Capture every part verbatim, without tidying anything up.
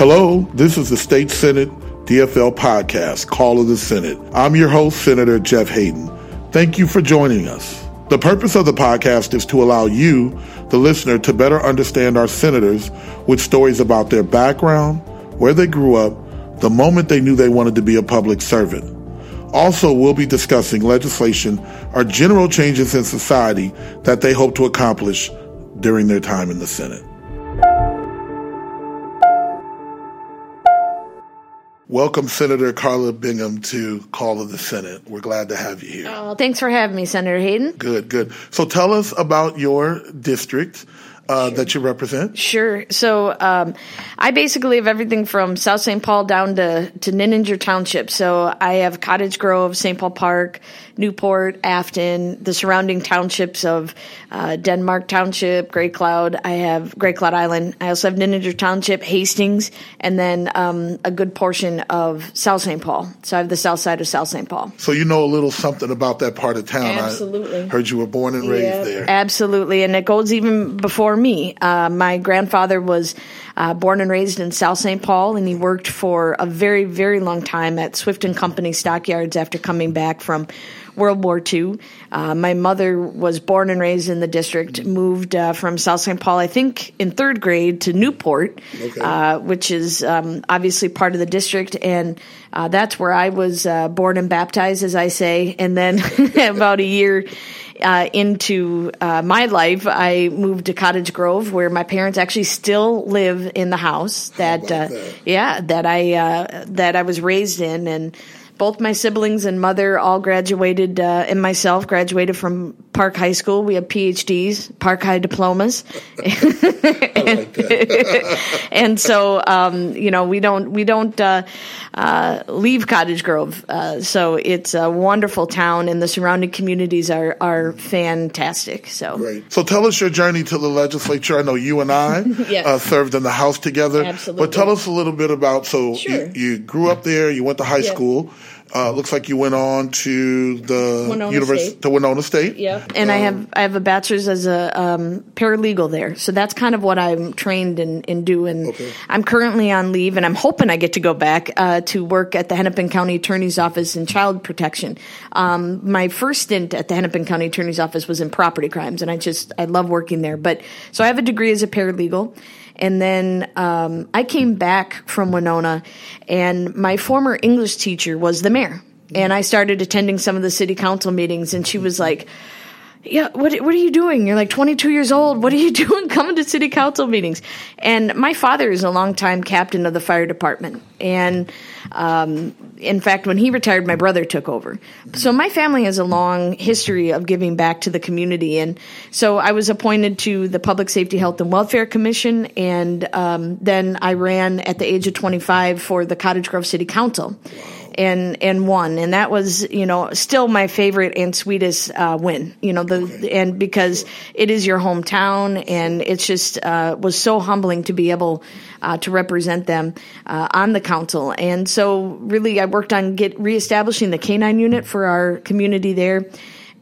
Hello, this is the State Senate D F L podcast, Call of the Senate. I'm your host, Senator Jeff Hayden. Thank you for joining us. The purpose of the podcast is to allow you, the listener, to better understand our senators with stories about their background, where they grew up, the moment they knew they wanted to be a public servant. Also, we'll be discussing legislation or general changes in society that they hope to accomplish during their time in the Senate. Welcome, Senator Karla Bigham, to Call of the Senate. We're glad to have you here. Oh, thanks for having me, Senator Hayden. Good, good. So tell us about your district uh, sure. that you represent. Sure. So um, I basically have everything from South Saint Paul down to, to Ninninger Township. So I have Cottage Grove, Saint Paul Park, Newport, Afton, the surrounding townships of uh, Denmark Township, Gray Cloud. I have Gray Cloud Island. I also have Ninninger Township, Hastings, and then um, a good portion of South Saint Paul. So I have the south side of South Saint Paul. So you know a little something about that part of town. Absolutely. I heard you were born and raised yeah, there. Absolutely. And it goes even before me. Uh, my grandfather was uh, born and raised in South Saint Paul, and he worked for a very, very long time at Swift and Company stockyards after coming back from World War Two. Uh, my mother was born and raised in the district, moved uh, from South Saint Paul, I think, in third grade to Newport, okay. uh, which is um, obviously part of the district. And uh, that's where I was uh, born and baptized, as I say. And then about a year uh, into uh, my life, I moved to Cottage Grove, where my parents actually still live in the house that, uh, that? yeah, that I uh, that I was raised in. And both my siblings and mother all graduated, uh, and myself graduated from Park High School. We have P H Ds, Park High diplomas. and, and so, um, you know, we don't we don't uh, uh, leave Cottage Grove. Uh, so it's a wonderful town, and the surrounding communities are are fantastic. So, Great. So tell us your journey to the legislature. I know you and I yes. uh, served in the House together. Absolutely. But tell us a little bit about. So sure. you, you grew up there. You went to high yeah. school. Uh, looks like you went on to the Winona University State. to Winona State. Yeah, and um, I have I have a bachelor's as a um, paralegal there, so that's kind of what I'm trained in, in doing. Okay. I'm currently on leave, and I'm hoping I get to go back uh, to work at the Hennepin County Attorney's Office in child protection. Um, my first stint at the Hennepin County Attorney's Office was in property crimes, and I just I love working there. But so I have a degree as a paralegal. And then um, I came back from Winona, and my former English teacher was the mayor. And I started attending some of the city council meetings, and she was like, yeah, what what are you doing? You're like twenty-two years old. What are you doing coming to city council meetings? And my father is a longtime captain of the fire department. And um, in fact, when he retired, my brother took over. So my family has a long history of giving back to the community. And so I was appointed to the Public Safety, Health, and Welfare Commission. And um, then I ran at the age of twenty-five for the Cottage Grove City Council. And and won, and that was, you know, still my favorite and sweetest uh, win, you know, the okay. and because it is your hometown, and it's just uh, was so humbling to be able uh, to represent them uh, on the council. And so really I worked on get reestablishing the K nine unit for our community there.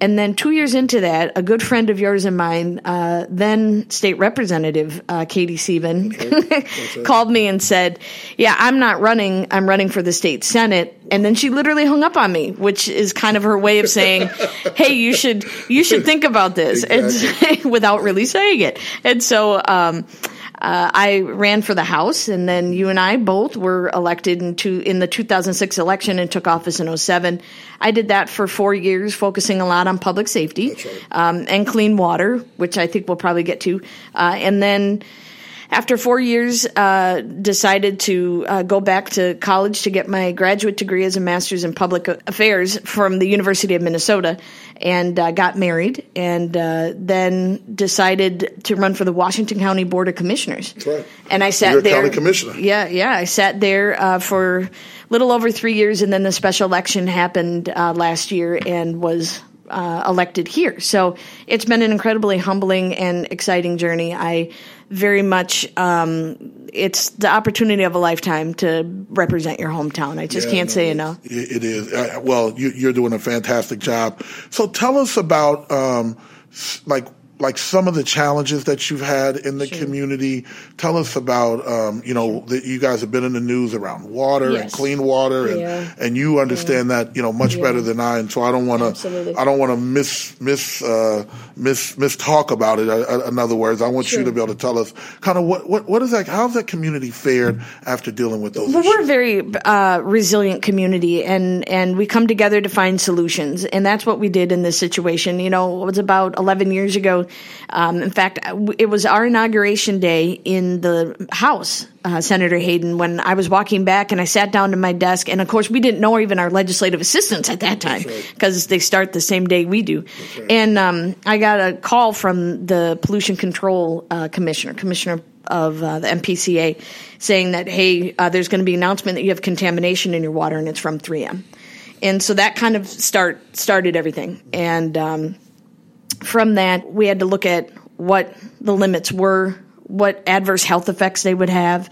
And then two years into that, a good friend of yours and mine, uh, then state representative uh, Katie Steven, okay. called me and said, yeah, I'm not running. I'm running for the state Senate. And then she literally hung up on me, which is kind of her way of saying, hey, you should you should think about this exactly. and, without really saying it. And so um, uh, I ran for the House, and then you and I both were elected in, two, in the two thousand six election and took office in oh seven. I did that for four years, focusing a lot on public safety right. um, and clean water, which I think we'll probably get to. Uh, and then after four years, uh, decided to uh, go back to college to get my graduate degree as a master's in public affairs from the University of Minnesota, and uh, got married, and uh, then decided to run for the Washington County Board of Commissioners. That's right. And I sat You're there. County commissioner. Yeah, yeah. I sat there uh, for a little over three years, and then the special election happened uh, last year, and was Uh, elected here. So it's been an incredibly humbling and exciting journey. I very much, um, it's the opportunity of a lifetime to represent your hometown. I just yeah, can't no, say enough. It is. Uh, well, you, you're doing a fantastic job. So tell us about, um, like, like some of the challenges that you've had in the sure. community. Tell us about, um, you know, that you guys have been in the news around water yes. and clean water, and, yeah. and you understand yeah. that, you know, much yeah. better than I. And so I don't want to, I don't want to miss, miss, uh, miss, miss talk about it. I, I, in other words, I want sure. you to be able to tell us kind of what, what, what is that, how's that community fared after dealing with those well, issues? We're a very uh, resilient community, and, and we come together to find solutions. And that's what we did in this situation. You know, it was about eleven years ago. Um, in fact, it was our inauguration day in the House, uh, Senator Hayden, when I was walking back and I sat down to my desk. And, of course, we didn't know even our legislative assistants at that time because right. they start the same day we do. Right. And um, I got a call from the Pollution Control uh, Commissioner, Commissioner of uh, the M P C A, saying that, hey, uh, there's going to be an announcement that you have contamination in your water, and it's from three M. And so that kind of start started everything. And um, from that, we had to look at what the limits were, what adverse health effects they would have.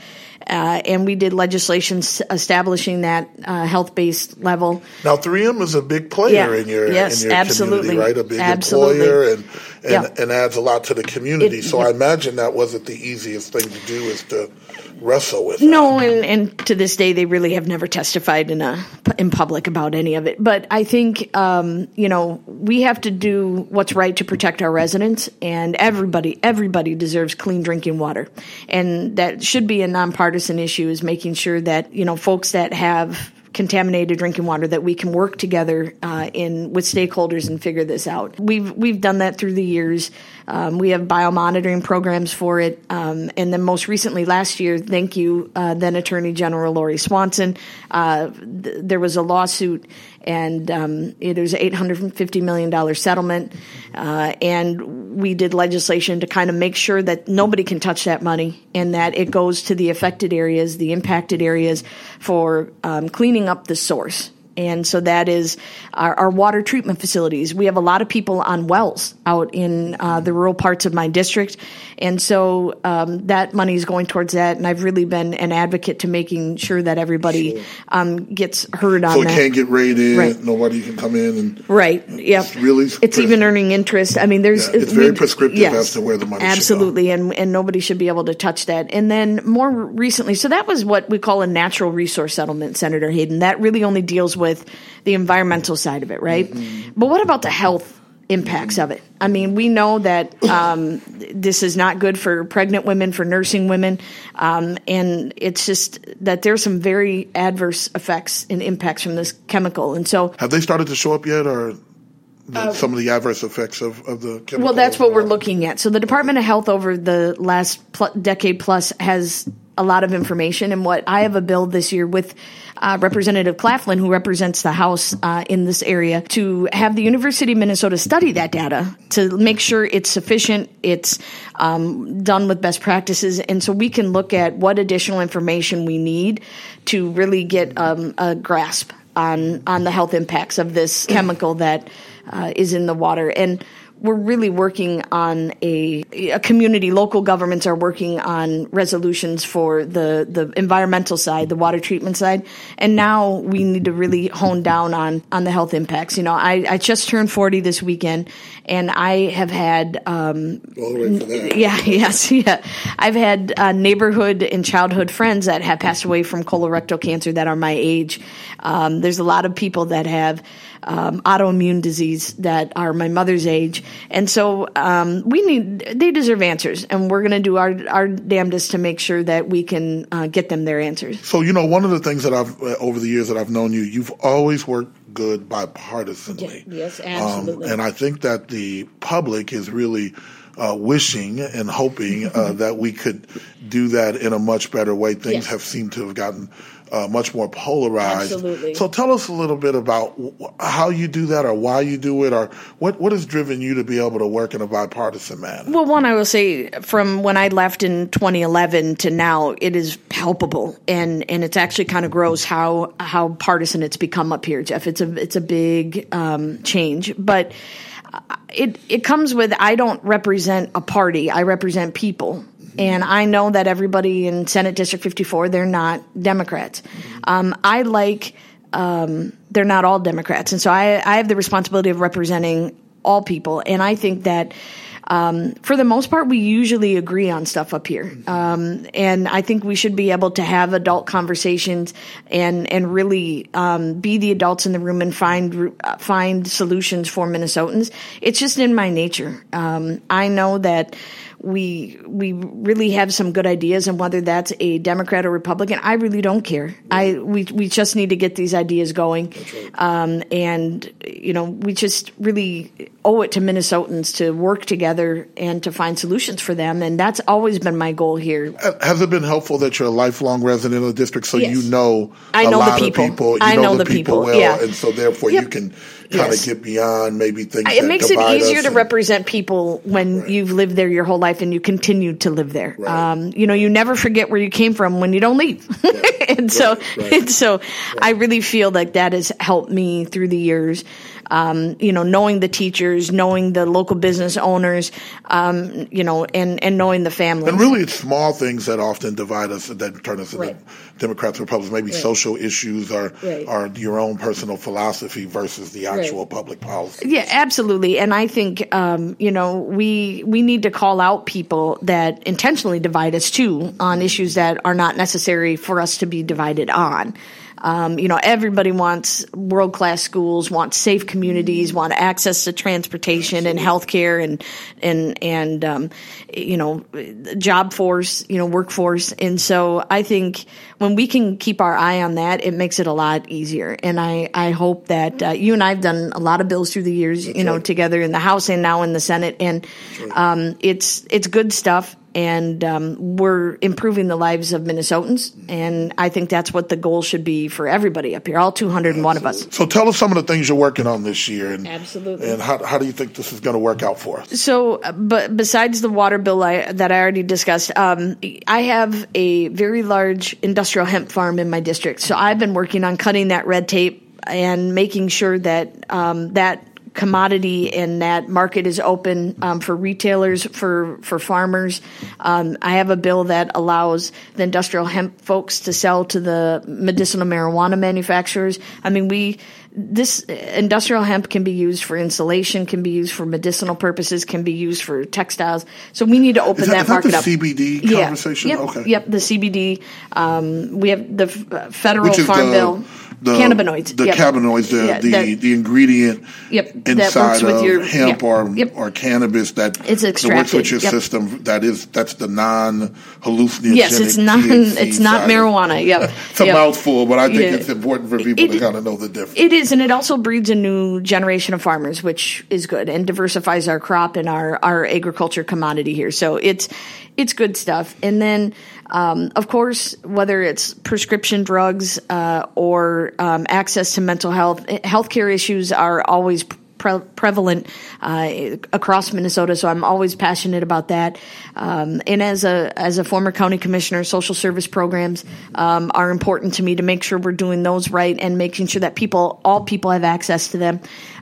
Uh, and we did legislation s- establishing that uh, health-based level. Now, three M is a big player yeah. in your, yes, in your absolutely. community, right? A big absolutely. employer and and, yeah. and adds a lot to the community. It, so yeah. I imagine that wasn't the easiest thing to do is to wrestle with that. No, and, and to this day, they really have never testified in a, in public about any of it. But I think, um, you know, we have to do what's right to protect our residents, and everybody, everybody deserves clean drinking water. And that should be a nonpartisan issue, is making sure that, you know, folks that have contaminated drinking water, that we can work together uh, in with stakeholders and figure this out. We've we've done that through the years. Um, we have biomonitoring programs for it. Um, and then most recently last year, thank you, uh, then Attorney General Lori Swanson, uh, th- there was a lawsuit, and um, there's an eight hundred fifty million dollars settlement. Uh, and we did legislation to kind of make sure that nobody can touch that money, and that it goes to the affected areas, the impacted areas, for um, cleaning up the source. And so that is our, our water treatment facilities. We have a lot of people on wells out in uh, the rural parts of my district. And so um, that money is going towards that. And I've really been an advocate to making sure that everybody sure. um, gets heard on so that. So it can't get raided. Right. Nobody can come in. And right. Yep. It's, really it's even earning interest. I mean, there's. Yeah, it's very we, prescriptive yes, as to where the money absolutely, should go. Absolutely. And, and nobody should be able to touch that. And then more recently, so that was what we call a natural resource settlement, Senator Hayden. That really only deals with. with the environmental side of it, right? Mm-hmm. But what about the health impacts of it? I mean, we know that um, this is not good for pregnant women, for nursing women, um, and it's just that there's some very adverse effects and impacts from this chemical. And so, have they started to show up yet, or the, uh, some of the adverse effects of, of the chemical? Well, that's what we're looking at. So the Department of Health over the last pl- decade plus has a lot of information, and what I have a bill this year with uh, Representative Claflin, who represents the House uh, in this area, to have the University of Minnesota study that data to make sure it's sufficient, it's um, done with best practices, and so we can look at what additional information we need to really get um, a grasp on on the health impacts of this chemical that uh, is in the water. And we're really working on a, a community. Local governments are working on resolutions for the, the environmental side, the water treatment side. And now we need to really hone down on, on the health impacts. You know, I, I just turned forty this weekend, and I have had, um, well, wait for that. yeah, yes, yeah. I've had uh, neighborhood and childhood friends that have passed away from colorectal cancer that are my age. Um, there's a lot of people that have, Um, autoimmune disease that are my mother's age. And so um, we need, they deserve answers, and we're going to do our, our damnedest to make sure that we can uh, get them their answers. So, you know, one of the things that I've, uh, over the years that I've known you, you've always worked good bipartisanly. Yes, absolutely. Um, and I think that the public is really Uh, wishing and hoping uh, that we could do that in a much better way. Things yes. have seemed to have gotten uh, much more polarized. Absolutely. So tell us a little bit about w- how you do that, or why you do it, or what, what has driven you to be able to work in a bipartisan manner? Well, one, I will say from when I left in twenty eleven to now, it is palpable. And, and it's actually kind of gross how, how partisan it's become up here, Jeff. It's a, it's a big um, change. But It it comes with, I don't represent a party. I represent people. Mm-hmm. And I know that everybody in Senate District fifty-four, they're not Democrats. Mm-hmm. Um, I like, um, they're not all Democrats. And so I, I have the responsibility of representing all people. And I think that Um, for the most part, we usually agree on stuff up here. Um, and I think we should be able to have adult conversations and, and really um, be the adults in the room and find uh, find solutions for Minnesotans. It's just in my nature. Um, I know that we we really have some good ideas, and whether that's a Democrat or Republican, I really don't care. I we we just need to get these ideas going. Um, and, you know, we just really owe it to Minnesotans to work together and to find solutions for them, and that's always been my goal here. Has it been helpful that you're a lifelong resident of the district, so yes. you know I know a lot the people. of people? You I know, know the people, people well, yeah. and so therefore yep. you can kind yes. of get beyond maybe things It that makes it easier to and, represent people when right. you've lived there your whole life. Life and you continue to live there. Right. Um, you know, you never forget where you came from when you don't leave. Right. and, right. So, right. and so, and right. so, I really feel like that has helped me through the years. Um, you know, knowing the teachers, knowing the local business owners, um, you know, and, and knowing the families. And really, it's small things that often divide us, that turn us right. into Democrats, Republicans. Maybe right. social issues or, right. or your own personal philosophy versus the actual right. public policy. Yeah, absolutely. And I think, um, you know, we we need to call out people that intentionally divide us, too, on issues that are not necessary for us to be divided on. Um, you know, everybody wants world-class schools, wants safe communities, want access to transportation and healthcare and, and, and, um, you know, job force, you know, workforce. And so I think when we can keep our eye on that, it makes it a lot easier. And I, I hope that, uh, you and I have done a lot of bills through the years, That's you know, right. together in the House and now in the Senate. And, um, it's, it's good stuff. And um, we're improving the lives of Minnesotans, and I think that's what the goal should be for everybody up here, all two hundred and one Absolutely. Of us. So tell us some of the things you're working on this year, and Absolutely. and how, how do you think this is going to work out for us? So but besides the water bill I, that I already discussed, um, I have a very large industrial hemp farm in my district, so I've been working on cutting that red tape and making sure that um, that commodity and that market is open um, for retailers, for for farmers. Um, I have a bill that allows the industrial hemp folks to sell to the medicinal marijuana manufacturers. I mean, we this industrial hemp can be used for insulation, can be used for medicinal purposes, can be used for textiles. So we need to open is that, that is market that the up. C B D yeah. conversation. Yep. Okay. Yep. The C B D. Um, we have the federal farm the- bill. The cannabinoids, the yep. cannabinoids, the yeah, the, that, the ingredient yep, inside of your, hemp yep, or yep. or cannabis that, it's that works with your yep. system. That is that's the non hallucinogenic. Yes, it's not it's not marijuana. Of, yep, it's a yep. mouthful, but I think yeah. it's important for people it, to kind of know the difference. It is, and it also breeds a new generation of farmers, which is good and diversifies our crop and our our agriculture commodity here. So it's it's good stuff, and then. Um, of course, whether it's prescription drugs uh, or um, access to mental health, healthcare issues are always pre- prevalent uh, across Minnesota. So I'm always passionate about that. Um, and as a as a former county commissioner, social service programs um, are important to me to make sure we're doing those right and making sure that people, all people, have access to them.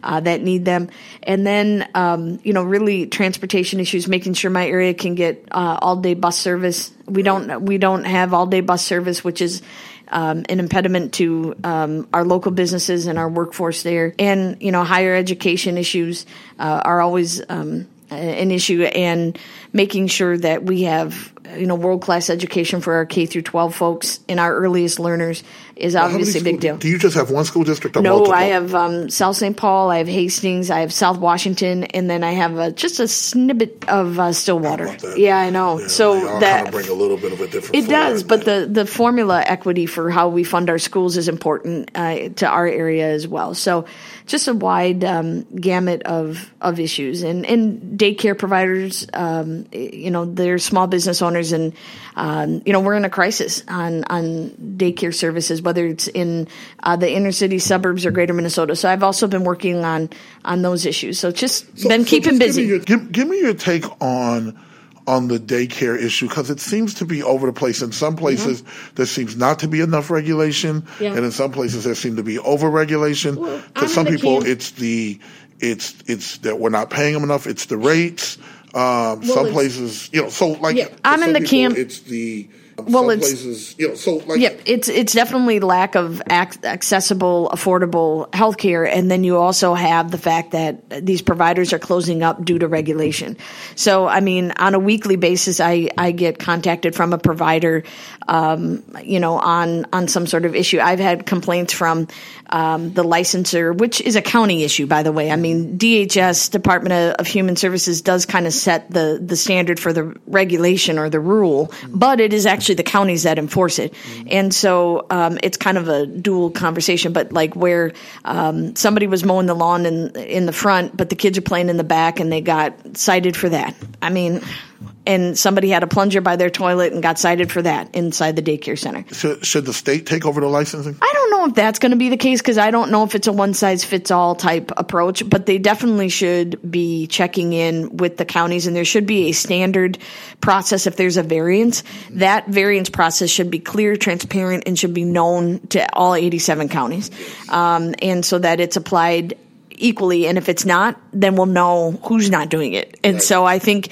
Uh, that need them. And then, um, you know, really transportation issues, making sure my area can get uh, all-day bus service. We don't we don't have all-day bus service, which is um, an impediment to um, our local businesses and our workforce there. And, you know, higher education issues uh, are always um, an issue, and making sure that we have, you know, world-class education for our K through twelve folks and our earliest learners is obviously a big deal. Do you just have one school district or no, multiple? No, I have um, South Saint Paul, I have Hastings, I have South Washington, and then I have a, just a snippet of uh, Stillwater. Yeah, I know. Yeah, so they all that kind of bring a little bit of a different. It does, but the, the formula equity for how we fund our schools is important uh, to our area as well. So just a wide um, gamut of, of issues. And, and daycare providers, um, you know, they're small business owners. And, um, you know, we're in a crisis on, on daycare services, whether it's in uh, the inner city suburbs or greater Minnesota. So I've also been working on, on those issues. So just so, been so keeping just busy. Give me your, give, give me your take on on the daycare issue, because it seems to be over the place. In some places, mm-hmm. there seems not to be enough regulation. Yeah. And in some places, there seems to be over-regulation. Well, to some people, camp. it's the it's it's that we're not paying them enough. It's the rates. Um, well, some places, you know, so like, yeah, I'm in the people, camp. It's the Well, some it's, places, you know, so like, yep, it's it's definitely lack of ac- accessible, affordable healthcare, and then you also have the fact that these providers are closing up due to regulation. So, I mean, on a weekly basis, I, I get contacted from a provider, um, you know, on on some sort of issue. I've had complaints from um, the licensor, which is a county issue, by the way. I mean, D H S, Department of Human Services, does kind of set the the standard for the regulation or the rule, but it is actually the counties that enforce it. Mm-hmm. And so um, it's kind of a dual conversation, but like where um, somebody was mowing the lawn in, in the front, but the kids are playing in the back and they got cited for that. I mean, and somebody had a plunger by their toilet and got cited for that inside the daycare center. Should, should the state take over the licensing? I don't know if that's going to be the case because I don't know if it's a one-size-fits-all type approach, but they definitely should be checking in with the counties, and there should be a standard process if there's a variance. That variance process should be clear, transparent, and should be known to all eighty-seven counties, um, and so that it's applied equally, and if it's not, then we'll know who's not doing it. And right. So I think,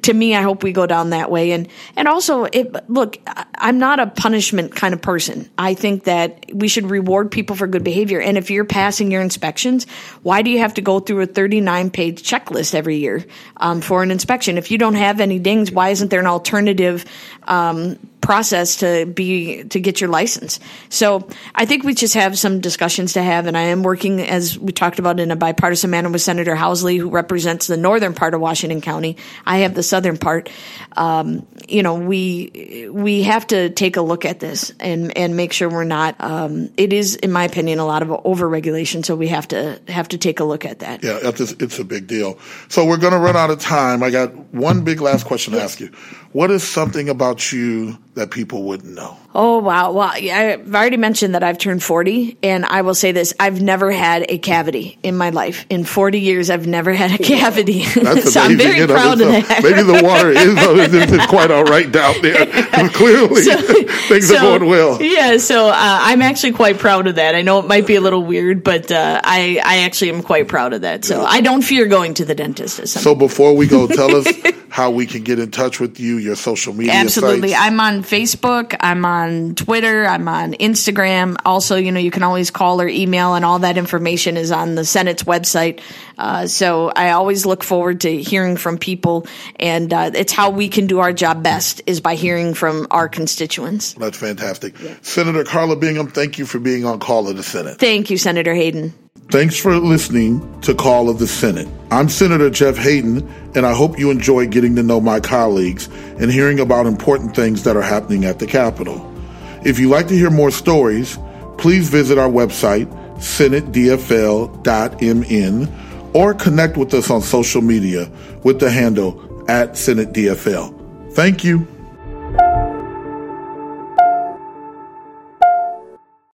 to me, I hope we go down that way. And and also, it, look, I'm not a punishment kind of person. I think that we should reward people for good behavior. And if you're passing your inspections, why do you have to go through a thirty-nine page checklist every year um, for an inspection? If you don't have any dings, why isn't there an alternative um process to be to get your license? So I think we just have some discussions to have, and I am working, as we talked about, in a bipartisan manner with Senator Housley, who represents the northern part of Washington County. I have the southern part. Um, you know, we we have to take a look at this and and make sure we're not. Um, it is, in my opinion, a lot of overregulation, so we have to have to take a look at that. Yeah, it's, it's a big deal. So we're going to run out of time. I got one big last question to ask you. What is something about you that people wouldn't know? Oh, wow. Well, I've already mentioned that I've turned forty, and I will say this. I've never had a cavity in my life. In forty years, I've never had a cavity. That's so amazing. I'm very you know, proud of that. Maybe the water is, is quite all right down there. Clearly, so, things so, are going well. Yeah, so uh, I'm actually quite proud of that. I know it might be a little weird, but uh, I, I actually am quite proud of that. So yeah. I don't fear going to the dentist. So before we go, tell us how we can get in touch with you, your social media Absolutely. sites. I'm on Facebook, I'm on Twitter, I'm on Instagram. Also, you know, you can always call or email, and all that information is on the Senate's website. Uh, so I always look forward to hearing from people, and uh, it's how we can do our job best, is by hearing from our constituents. Well, that's fantastic. Yeah. Senator Karla Bigham, thank you for being on Call of the Senate. Thank you, Senator Hayden. Thanks for listening to Call of the Senate. I'm Senator Jeff Hayden, and I hope you enjoy getting to know my colleagues and hearing about important things that are happening at the Capitol. If you'd like to hear more stories, please visit our website, senate d f l dot m n, or connect with us on social media with the handle at Senate D F L. Thank you.